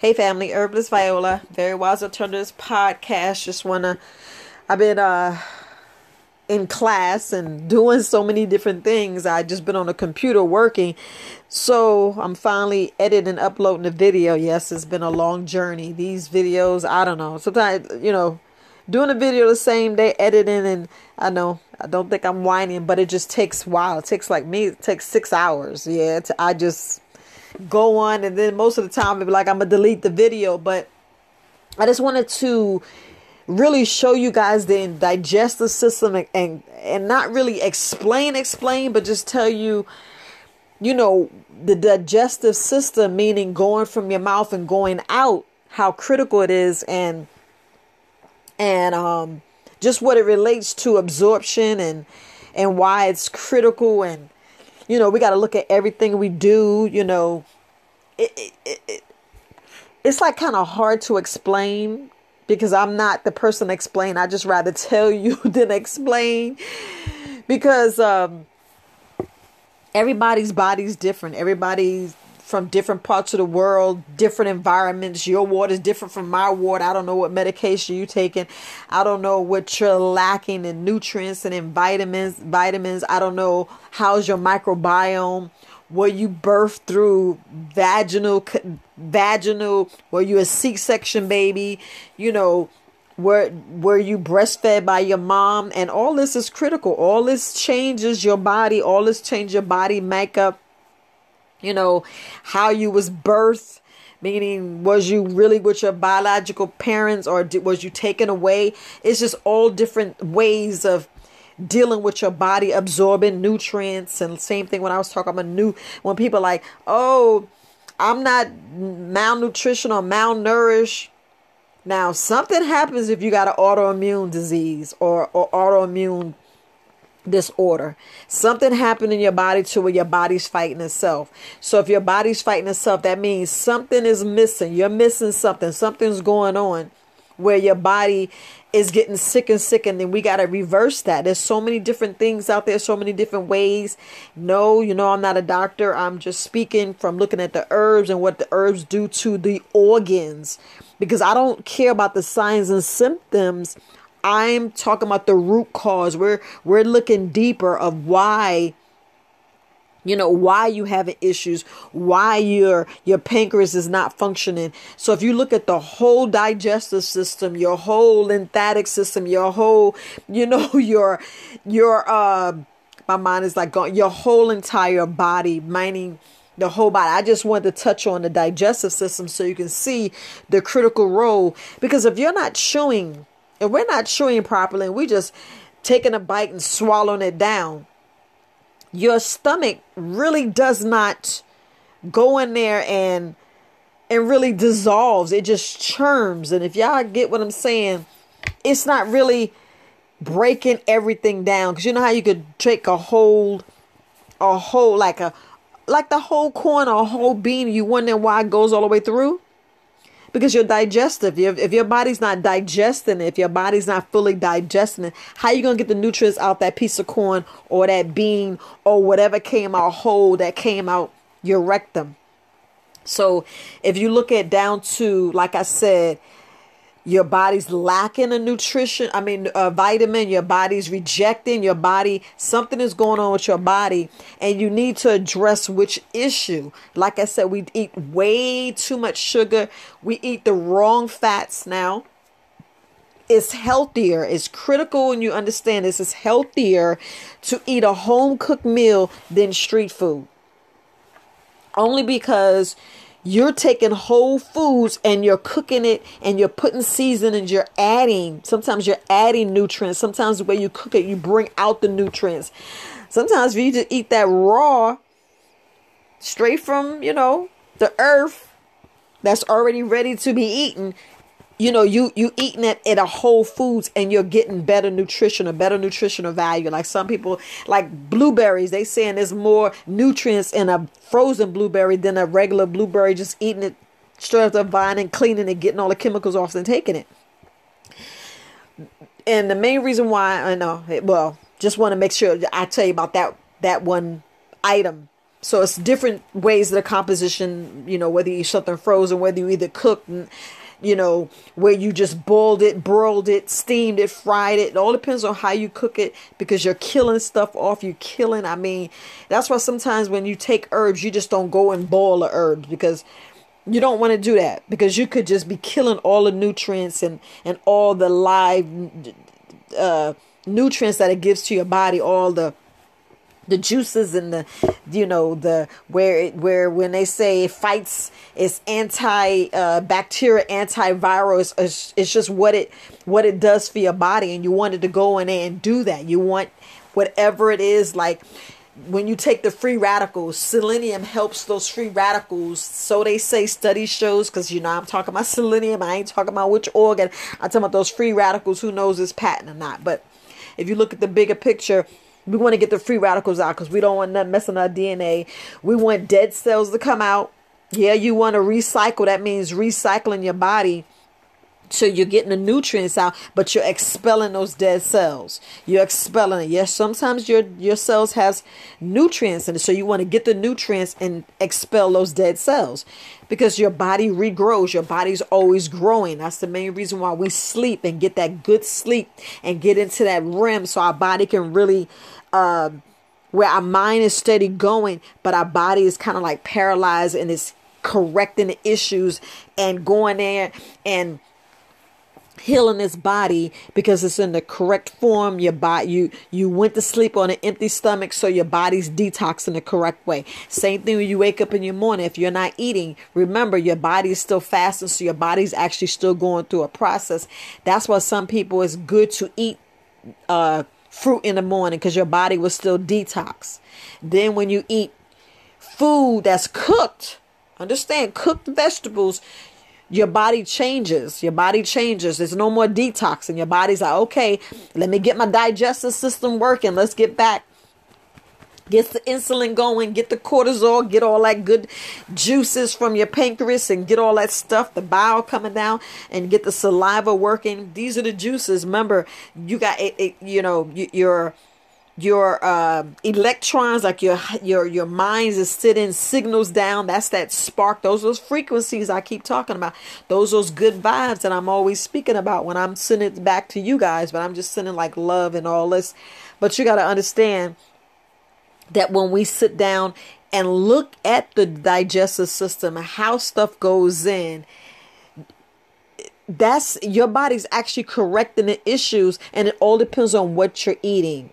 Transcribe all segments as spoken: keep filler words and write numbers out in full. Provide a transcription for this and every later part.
Hey family, Herbless Viola, Very Wise Alternatives podcast. Just wanna, I've been uh, in class and doing so many different things. I just been on a computer working, so I'm finally editing and uploading a video. Yes, it's been a long journey. These videos, I don't know. Sometimes, you know, doing a video the same day, editing, and I know, I don't think I'm whining, but it just takes a while. It takes like me, it takes six hours. Yeah, it's, I just... go on, and then most of the time it'd be like I'm gonna delete the video, but I just wanted to really show you guys the digestive system and and, and not really explain explain but just tell you, you know, the digestive system, meaning going from your mouth and going out, how critical it is, and and um just what it relates to absorption and and why it's critical. And you know, we got to look at everything we do, you know, it, it, it, it it's like kind of hard to explain because I'm not the person to explain. I just rather tell you than explain, because um, everybody's body's different. Everybody's from different parts of the world, different environments. Your water is different from my water. I don't know what medication you're taking. I don't know what you're lacking in nutrients and in vitamins. Vitamins. I don't know, how's your microbiome? Were you birthed through vaginal, vaginal? Were you a C-section baby? You know, were were you breastfed by your mom? And all this is critical. All this changes your body. All this changes your body makeup. You know, how you was birthed, meaning was you really with your biological parents, or did, was you taken away? It's just all different ways of dealing with your body, absorbing nutrients. And same thing when I was talking about new, when people like, oh, I'm not malnutrition or malnourished. Now, something happens if you got an autoimmune disease or, or autoimmune disorder. Something happened in your body to where your body's fighting itself. So if your body's fighting itself, that means something is missing. You're missing something. Something's going on where your body is getting sick and sick, and then we got to reverse that. There's so many different things out there, so many different ways. No, you know, I'm not a doctor. I'm just speaking from looking at the herbs and what the herbs do to the organs, because I don't care about the signs and symptoms. I'm talking about the root cause. We're we're looking deeper of why, you know, why you having issues, why your your pancreas is not functioning. So if you look at the whole digestive system, your whole lymphatic system, your whole, you know, your your uh, my mind is like going, your whole entire body, meaning the whole body. I just wanted to touch on the digestive system so you can see the critical role, because if you're not chewing, if we're not chewing properly and we just taking a bite and swallowing it down, your stomach really does not go in there and and really dissolves. It just churns. And if y'all get what I'm saying, it's not really breaking everything down. Because you know how you could take a whole, a whole, like a, like the whole corn or a whole bean, you wonder why it goes all the way through? Because you're digestive. If your body's not digesting it, if your body's not fully digesting it, how are you going to get the nutrients out that piece of corn or that bean or whatever came out whole that came out your rectum? So if you look at down to, like I said, your body's lacking a nutrition, I mean, a vitamin, your body's rejecting, your body, something is going on with your body, and you need to address which issue. Like I said, we eat way too much sugar. We eat the wrong fats now. It's healthier. It's critical, and you understand this. It's healthier to eat a home-cooked meal than street food. Only because you're taking whole foods and you're cooking it and you're putting seasonings, you're adding, sometimes you're adding nutrients. Sometimes the way you cook it, you bring out the nutrients. Sometimes if you just eat that raw, straight from, you know, the earth that's already ready to be eaten, you know, you, you eating it at a Whole Foods and you're getting better nutrition or better nutritional value. Like some people, like blueberries, they saying there's more nutrients in a frozen blueberry than a regular blueberry, just eating it straight off the vine and cleaning it, getting all the chemicals off and taking it. And the main reason why, I know, well, just want to make sure I tell you about that, that one item. So it's different ways that a composition, you know, whether you eat something frozen, whether you either cook, you know, where you just boiled it, broiled it, steamed it, fried it. It all depends on how you cook it, because you're killing stuff off. You're killing, I mean, that's why sometimes when you take herbs, you just don't go and boil the herbs, because you don't want to do that, because you could just be killing all the nutrients and, and all the live uh, nutrients that it gives to your body, all the the juices and the, you know, the, where it, where when they say it fights, it's anti uh, bacteria, antiviral, it's, it's just what it, what it does for your body. And you wanted to go in there and do that. You want whatever it is, like when you take the free radicals, selenium helps those free radicals. So they say, study shows, because, you know, I'm talking about selenium. I ain't talking about which organ. I'm talking about those free radicals. Who knows it's patent or not. But if you look at the bigger picture, we want to get the free radicals out, because we don't want nothing messing our D N A. We want dead cells to come out. Yeah, you want to recycle. That means recycling your body. So you're getting the nutrients out, but you're expelling those dead cells. You're expelling it. Yes, sometimes your your cells has nutrients in it. So you want to get the nutrients and expel those dead cells, because your body regrows. Your body's always growing. That's the main reason why we sleep and get that good sleep and get into that R E M, so our body can really... Uh, where our mind is steady going, but our body is kind of like paralyzed, and it's correcting the issues and going there and healing this body, because it's in the correct form. Your body, you you went to sleep on an empty stomach, so your body's detoxing the correct way. Same thing when you wake up in your morning. If you're not eating, remember, your body is still fasting, so your body's actually still going through a process. That's why some people, it's good to eat uh fruit in the morning, because your body will still detox. Then when you eat food that's cooked, understand, cooked vegetables, your body changes. Your body changes. There's no more detoxing. Your body's like, okay, let me get my digestive system working. Let's get back. Get the insulin going. Get the cortisol. Get all that good juices from your pancreas and get all that stuff, the bile coming down, and get the saliva working. These are the juices. Remember, you got it, it, you know, your your uh, electrons, like your your your minds is sending signals down. That's that spark. Those those frequencies I keep talking about. Those those good vibes that I'm always speaking about when I'm sending it back to you guys. But I'm just sending like love and all this. But you got to understand that when we sit down and look at the digestive system, how stuff goes in, that's your body's actually correcting the issues. And it all depends on what you're eating,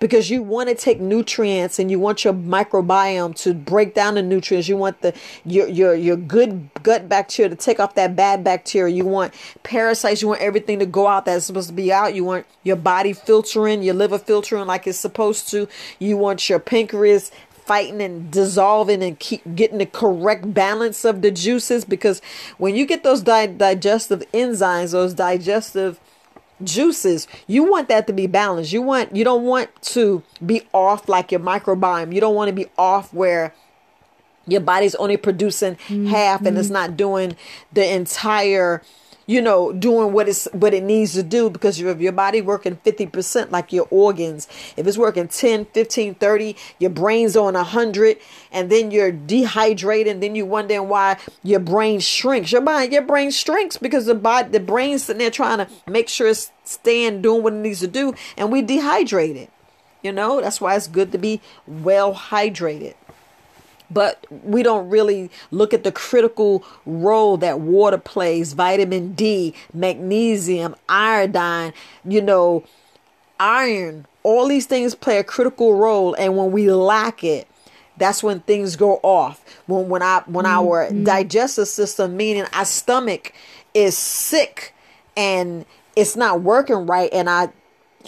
because you want to take nutrients and you want your microbiome to break down the nutrients. You want the your your your good gut bacteria to take off that bad bacteria. You want parasites. You want everything to go out that's supposed to be out. You want your body filtering, your liver filtering like it's supposed to. You want your pancreas fighting and dissolving and keep getting the correct balance of the juices, because when you get those di- digestive enzymes, those digestive juices, you want that to be balanced. You want, you don't want to be off like your microbiome. You don't want to be off where your body's only producing mm-hmm. half and it's not doing the entire, you know, doing what it's, what it needs to do. Because if your body working fifty percent, like your organs, if it's working ten, fifteen, thirty, your brain's on a hundred, and then you're dehydrated, and then you wondering why your brain shrinks. Your mind, your brain shrinks because the body, the brain's sitting there trying to make sure it's staying doing what it needs to do. And we dehydrate it, you know, that's why it's good to be well hydrated. But we don't really look at the critical role that water plays. Vitamin D, magnesium, iodine, you know, iron. All these things play a critical role. And when we lack it, that's when things go off. When when I when mm-hmm. our digestive system, meaning our stomach, is sick and it's not working right, and our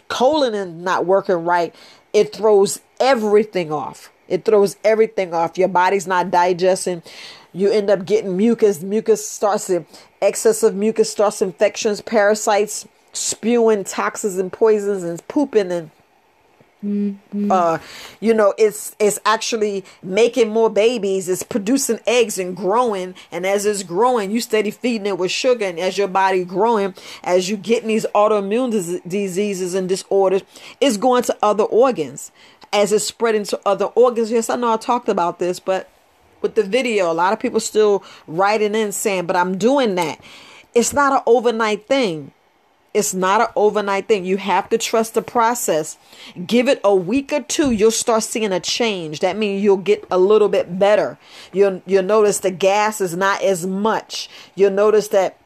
colon is not working right, it throws everything off. It throws everything off. Your body's not digesting. You end up getting mucus. Mucus starts, excessive mucus starts infections, parasites spewing toxins and poisons and pooping and, mm-hmm. uh, you know, it's it's actually making more babies. It's producing eggs and growing. And as it's growing, you steady feeding it with sugar. And as your body growing, as you getting these autoimmune dis- diseases and disorders, it's going to other organs. as it's spreading to other organs. Yes, I know I talked about this, but with the video, a lot of people still writing in saying, but I'm doing that. It's not an overnight thing. It's not an overnight thing. You have to trust the process. Give it a week or two. You'll start seeing a change. That means you'll get a little bit better. You'll, you'll notice the gas is not as much. You'll notice that,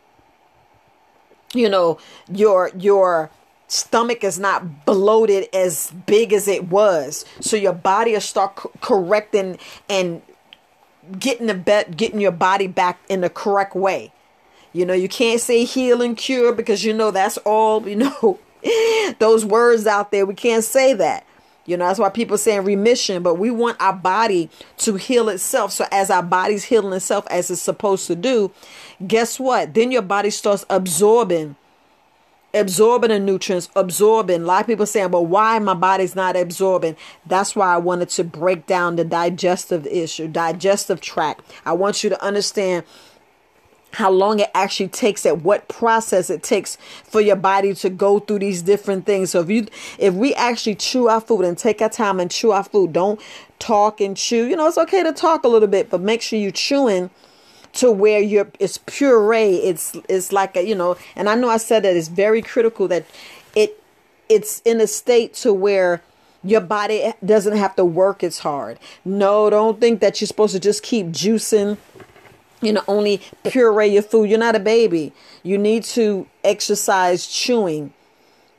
you know, your, your stomach is not bloated as big as it was. So your body will start co- correcting and getting the bet, getting your body back in the correct way. You know, you can't say heal and cure because, you know, that's all, you know, those words out there. We can't say that. You know, that's why people saying remission, but we want our body to heal itself. So as our body's healing itself as it's supposed to do, guess what? Then your body starts absorbing, absorbing the nutrients, absorbing. A lot of people saying, well, why my body's not absorbing? That's why I wanted to break down the digestive issue, digestive tract. I want you to understand how long it actually takes, at what process it takes for your body to go through these different things. So if you, if we actually chew our food and take our time and chew our food, don't talk and chew. You know, it's okay to talk a little bit, but make sure you're chewing to where you're, it's puree. It's, it's like a, you know, and I know I said that it's very critical that it, it's in a state to where your body doesn't have to work as hard. No, don't think that you're supposed to just keep juicing. You know, only puree your food. You're not a baby. You need to exercise chewing.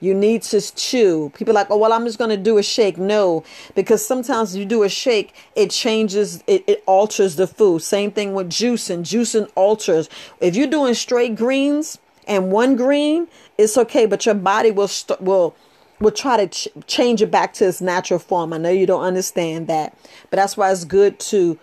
You need to chew. People are like, oh, well, I'm just going to do a shake. No, because sometimes you do a shake, it changes, it, it alters the food. Same thing with juicing. Juicing alters. If you're doing straight greens and one green, it's okay, but your body will st- will will try to ch- change it back to its natural form. I know you don't understand that, but that's why it's good to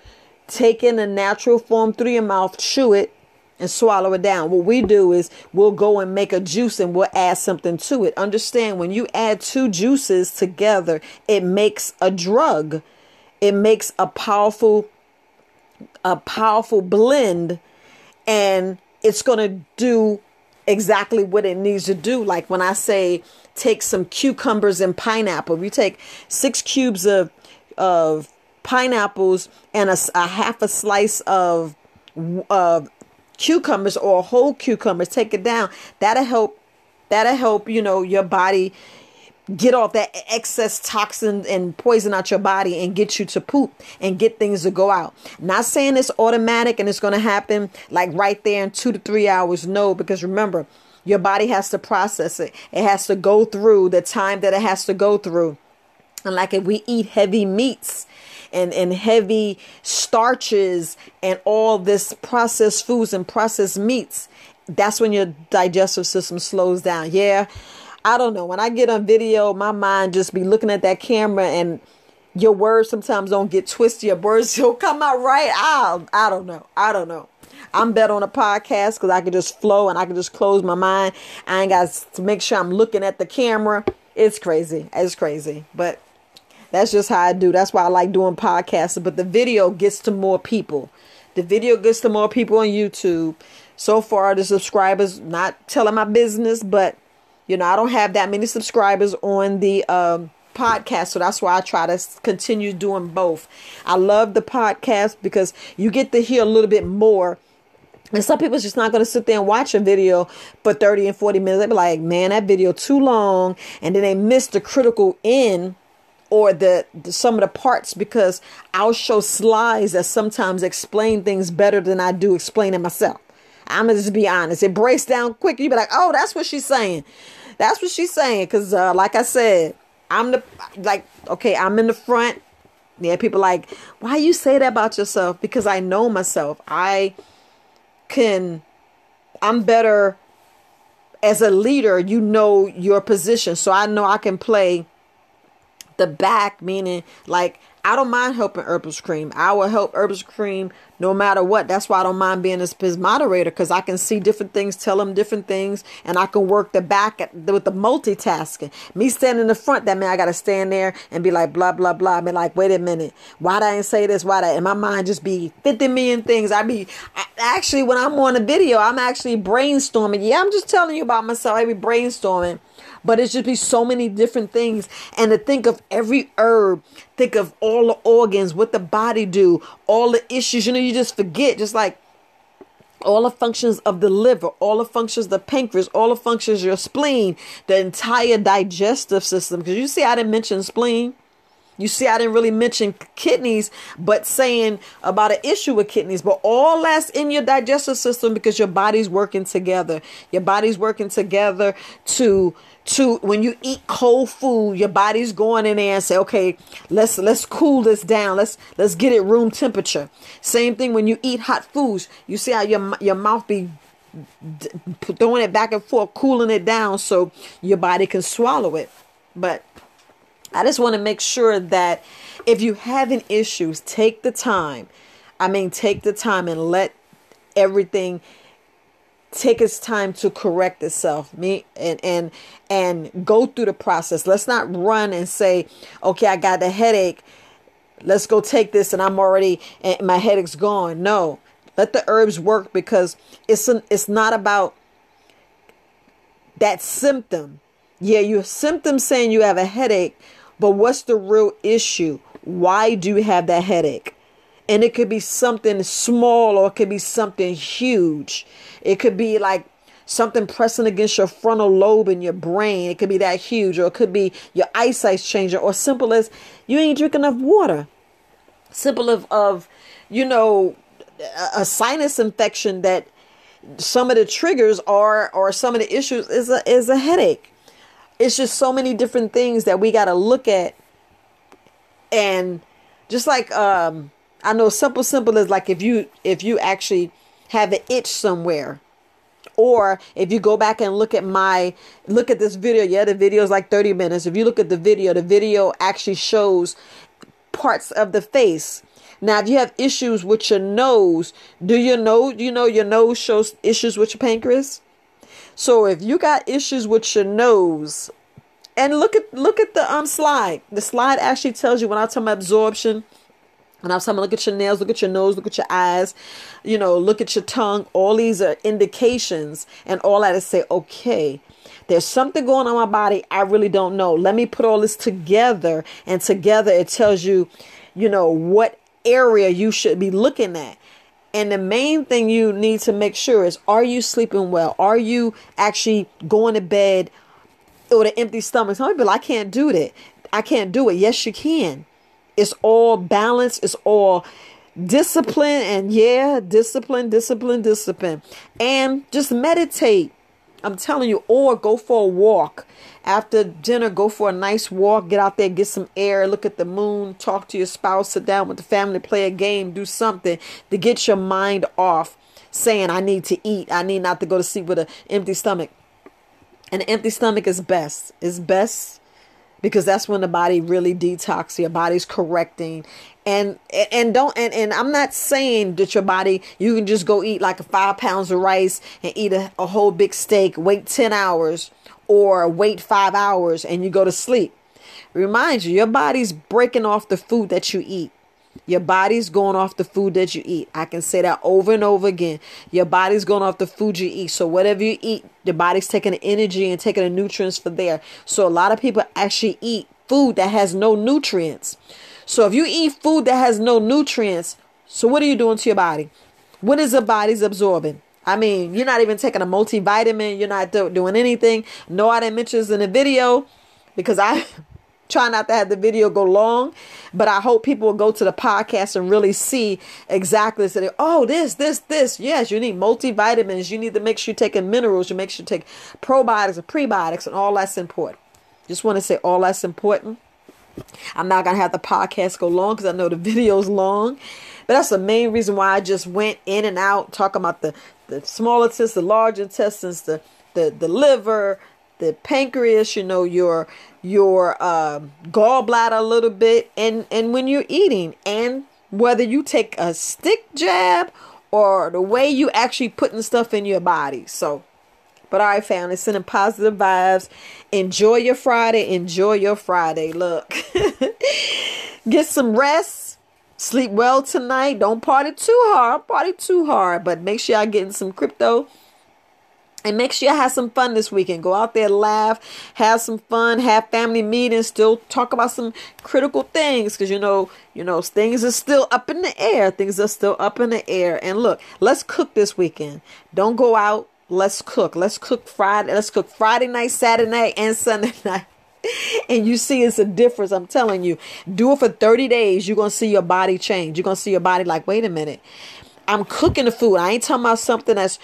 take in a natural form through your mouth, chew it, and swallow it down. What we do is we'll go and make a juice and we'll add something to it. Understand, when you add two juices together, it makes a drug. It makes a powerful, a powerful blend, and it's going to do exactly what it needs to do. Like when I say take some cucumbers and pineapple, we take six cubes of of pineapples and a, a half a slice of uh, cucumbers or whole cucumbers. Take it down. That'll help. That'll help, you know, your body get off that excess toxin and poison out your body and get you to poop and get things to go out. Not saying it's automatic and it's going to happen like right there in two to three hours. No, because remember, your body has to process it. It has to go through the time that it has to go through. And like if we eat heavy meats and, and heavy starches and all this processed foods and processed meats, that's when your digestive system slows down. Yeah, I don't know. When I get on video, my mind just be looking at that camera and your words sometimes don't get twisted. Your words don't come out right. I, I don't know. I don't know. I'm better on a podcast because I can just flow and I can just close my mind. I ain't got to make sure I'm looking at the camera. It's crazy. It's crazy. But that's just how I do. That's why I like doing podcasts. But the video gets to more people. The video gets to more people on YouTube. So far, the subscribers, not telling my business, but, you know, I don't have that many subscribers on the um, podcast. So that's why I try to continue doing both. I love the podcast because you get to hear a little bit more. And some people's just not going to sit there and watch a video for thirty and forty minutes. They be like, man, that video too long. And then they miss the critical end or the, the some of the parts, because I'll show slides that sometimes explain things better than I do explaining myself. I'm going to just be honest. It breaks down quick. You be like, oh, that's what she's saying. That's what she's saying. Because uh, like I said, I'm the, like, okay, I'm in the front. Yeah, people like, why you say that about yourself? Because I know myself. I... Can I'm better as a leader. You know your position, so I know I can play the back, meaning like I don't mind helping Herbless Cream. I will help Herbless Cream no matter what. That's why I don't mind being his, his moderator, because I can see different things, tell him different things, and I can work the back at, with the multitasking. Me standing in the front, that mean I gotta stand there and be like blah blah blah. I be like, wait a minute, why I ain't say this? Why that? And my mind just be fifty million things. I be I, actually when I'm on a video, I'm actually brainstorming. Yeah, I'm just telling you about myself. I be brainstorming But it should be so many different things. And to think of every herb, think of all the organs, what the body do, all the issues, you know, you just forget. Just like all the functions of the liver, all the functions of the pancreas, all the functions of your spleen, the entire digestive system. Because you see, I didn't mention spleen. You see, I didn't really mention kidneys, but saying about an issue with kidneys. But all that's in your digestive system, because your body's working together. Your body's working together to... To when you eat cold food, your body's going in there and say, okay, let's let's cool this down. Let's let's get it room temperature. Same thing when you eat hot foods. You see how your your mouth be throwing it back and forth, cooling it down so your body can swallow it. But I just want to make sure that if you're having issues, take the time. I mean, take the time and let everything take its time to correct itself, me and and and go through the process. Let's not run and say, okay, I got the headache, let's go take this and I'm already and my headache's gone. No, let the herbs work, because it's an, it's not about that symptom. Yeah, your symptom saying you have a headache, but what's the real issue? Why do you have that headache? And it could be something small, or it could be something huge. It could be like something pressing against your frontal lobe in your brain. It could be that huge, or it could be your eyesight's changing, or simple as you ain't drinking enough water. Simple of, of you know, a sinus infection, that some of the triggers are, or some of the issues is a, is a headache. It's just so many different things that we got to look at. And just like... um. I know simple, simple is like if you if you actually have an itch somewhere, or if you go back and look at my look at this video. Yeah, the video is like thirty minutes. If you look at the video, the video actually shows parts of the face. Now, if you have issues with your nose, do you know you know your nose shows issues with your pancreas? So if you got issues with your nose, and look at look at the um slide. The slide actually tells you when I talk about absorption. And I'm saying, look at your nails, look at your nose, look at your eyes, you know, look at your tongue. All these are indications, and all that is say, okay, there's something going on in my body. I really don't know. Let me put all this together, and together it tells you, you know, what area you should be looking at. And the main thing you need to make sure is, are you sleeping well? Are you actually going to bed with an empty stomach? Some people, I can't do that. I can't do it. Yes, you can. It's all balance. It's all discipline. And yeah, discipline, discipline, discipline. And just meditate. I'm telling you, or go for a walk. After dinner, go for a nice walk. Get out there, get some air, look at the moon, talk to your spouse, sit down with the family, play a game, do something to get your mind off saying, I need to eat. I need not to go to sleep with an empty stomach. And an empty stomach is best. It's best. Because that's when the body really detoxes, your body's correcting. And and don't and, and I'm not saying that your body, you can just go eat like five pounds of rice and eat a, a whole big steak, wait ten hours, or wait five hours and you go to sleep. Remind you, your body's breaking off the food that you eat. Your body's going off the food that you eat. I can say that over and over again. Your body's going off the food you eat. So whatever you eat, your body's taking the energy and taking the nutrients for there. So a lot of people actually eat food that has no nutrients. So if you eat food that has no nutrients, so what are you doing to your body? What is the body's absorbing? I mean, you're not even taking a multivitamin. You're not do- doing anything. No, I didn't mention this in the video because I... try not to have the video go long, but I hope people will go to the podcast and really see exactly. So they, oh, this, this, this. Yes, you need multivitamins. You need to make sure you're taking minerals. You make sure you take probiotics and prebiotics, and all that's important. Just want to say all that's important. I'm not going to have the podcast go long because I know the video's long, but that's the main reason why I just went in and out talking about the, the small intestines, the large intestines, the, the, the liver, the pancreas, you know, your your um, gallbladder a little bit, and, and when you're eating, and whether you take a stick jab or the way you actually putting stuff in your body. So, but all right, family, sending positive vibes. Enjoy your Friday. Enjoy your Friday. Look, get some rest. Sleep well tonight. Don't party too hard. Party too hard, but make sure y'all getting some crypto. And make sure you have some fun this weekend. Go out there, laugh, have some fun, have family meetings, still talk about some critical things. Because, you know, you know, things are still up in the air. Things are still up in the air. And look, let's cook this weekend. Don't go out. Let's cook. Let's cook Friday. Let's cook Friday night, Saturday night, and Sunday night. And you see it's a difference. I'm telling you. Do it for thirty days. You're going to see your body change. You're going to see your body like, wait a minute. I'm cooking the food. I ain't talking about something that's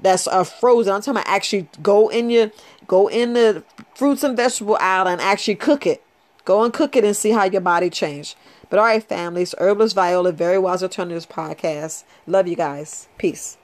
that's uh, frozen. I'm talking about actually go in your, go in the fruits and vegetable aisle and actually cook it. Go and cook it and see how your body changed. But all right, families, Herbless Viola, Very Wise Alternatives podcast. Love you guys. Peace.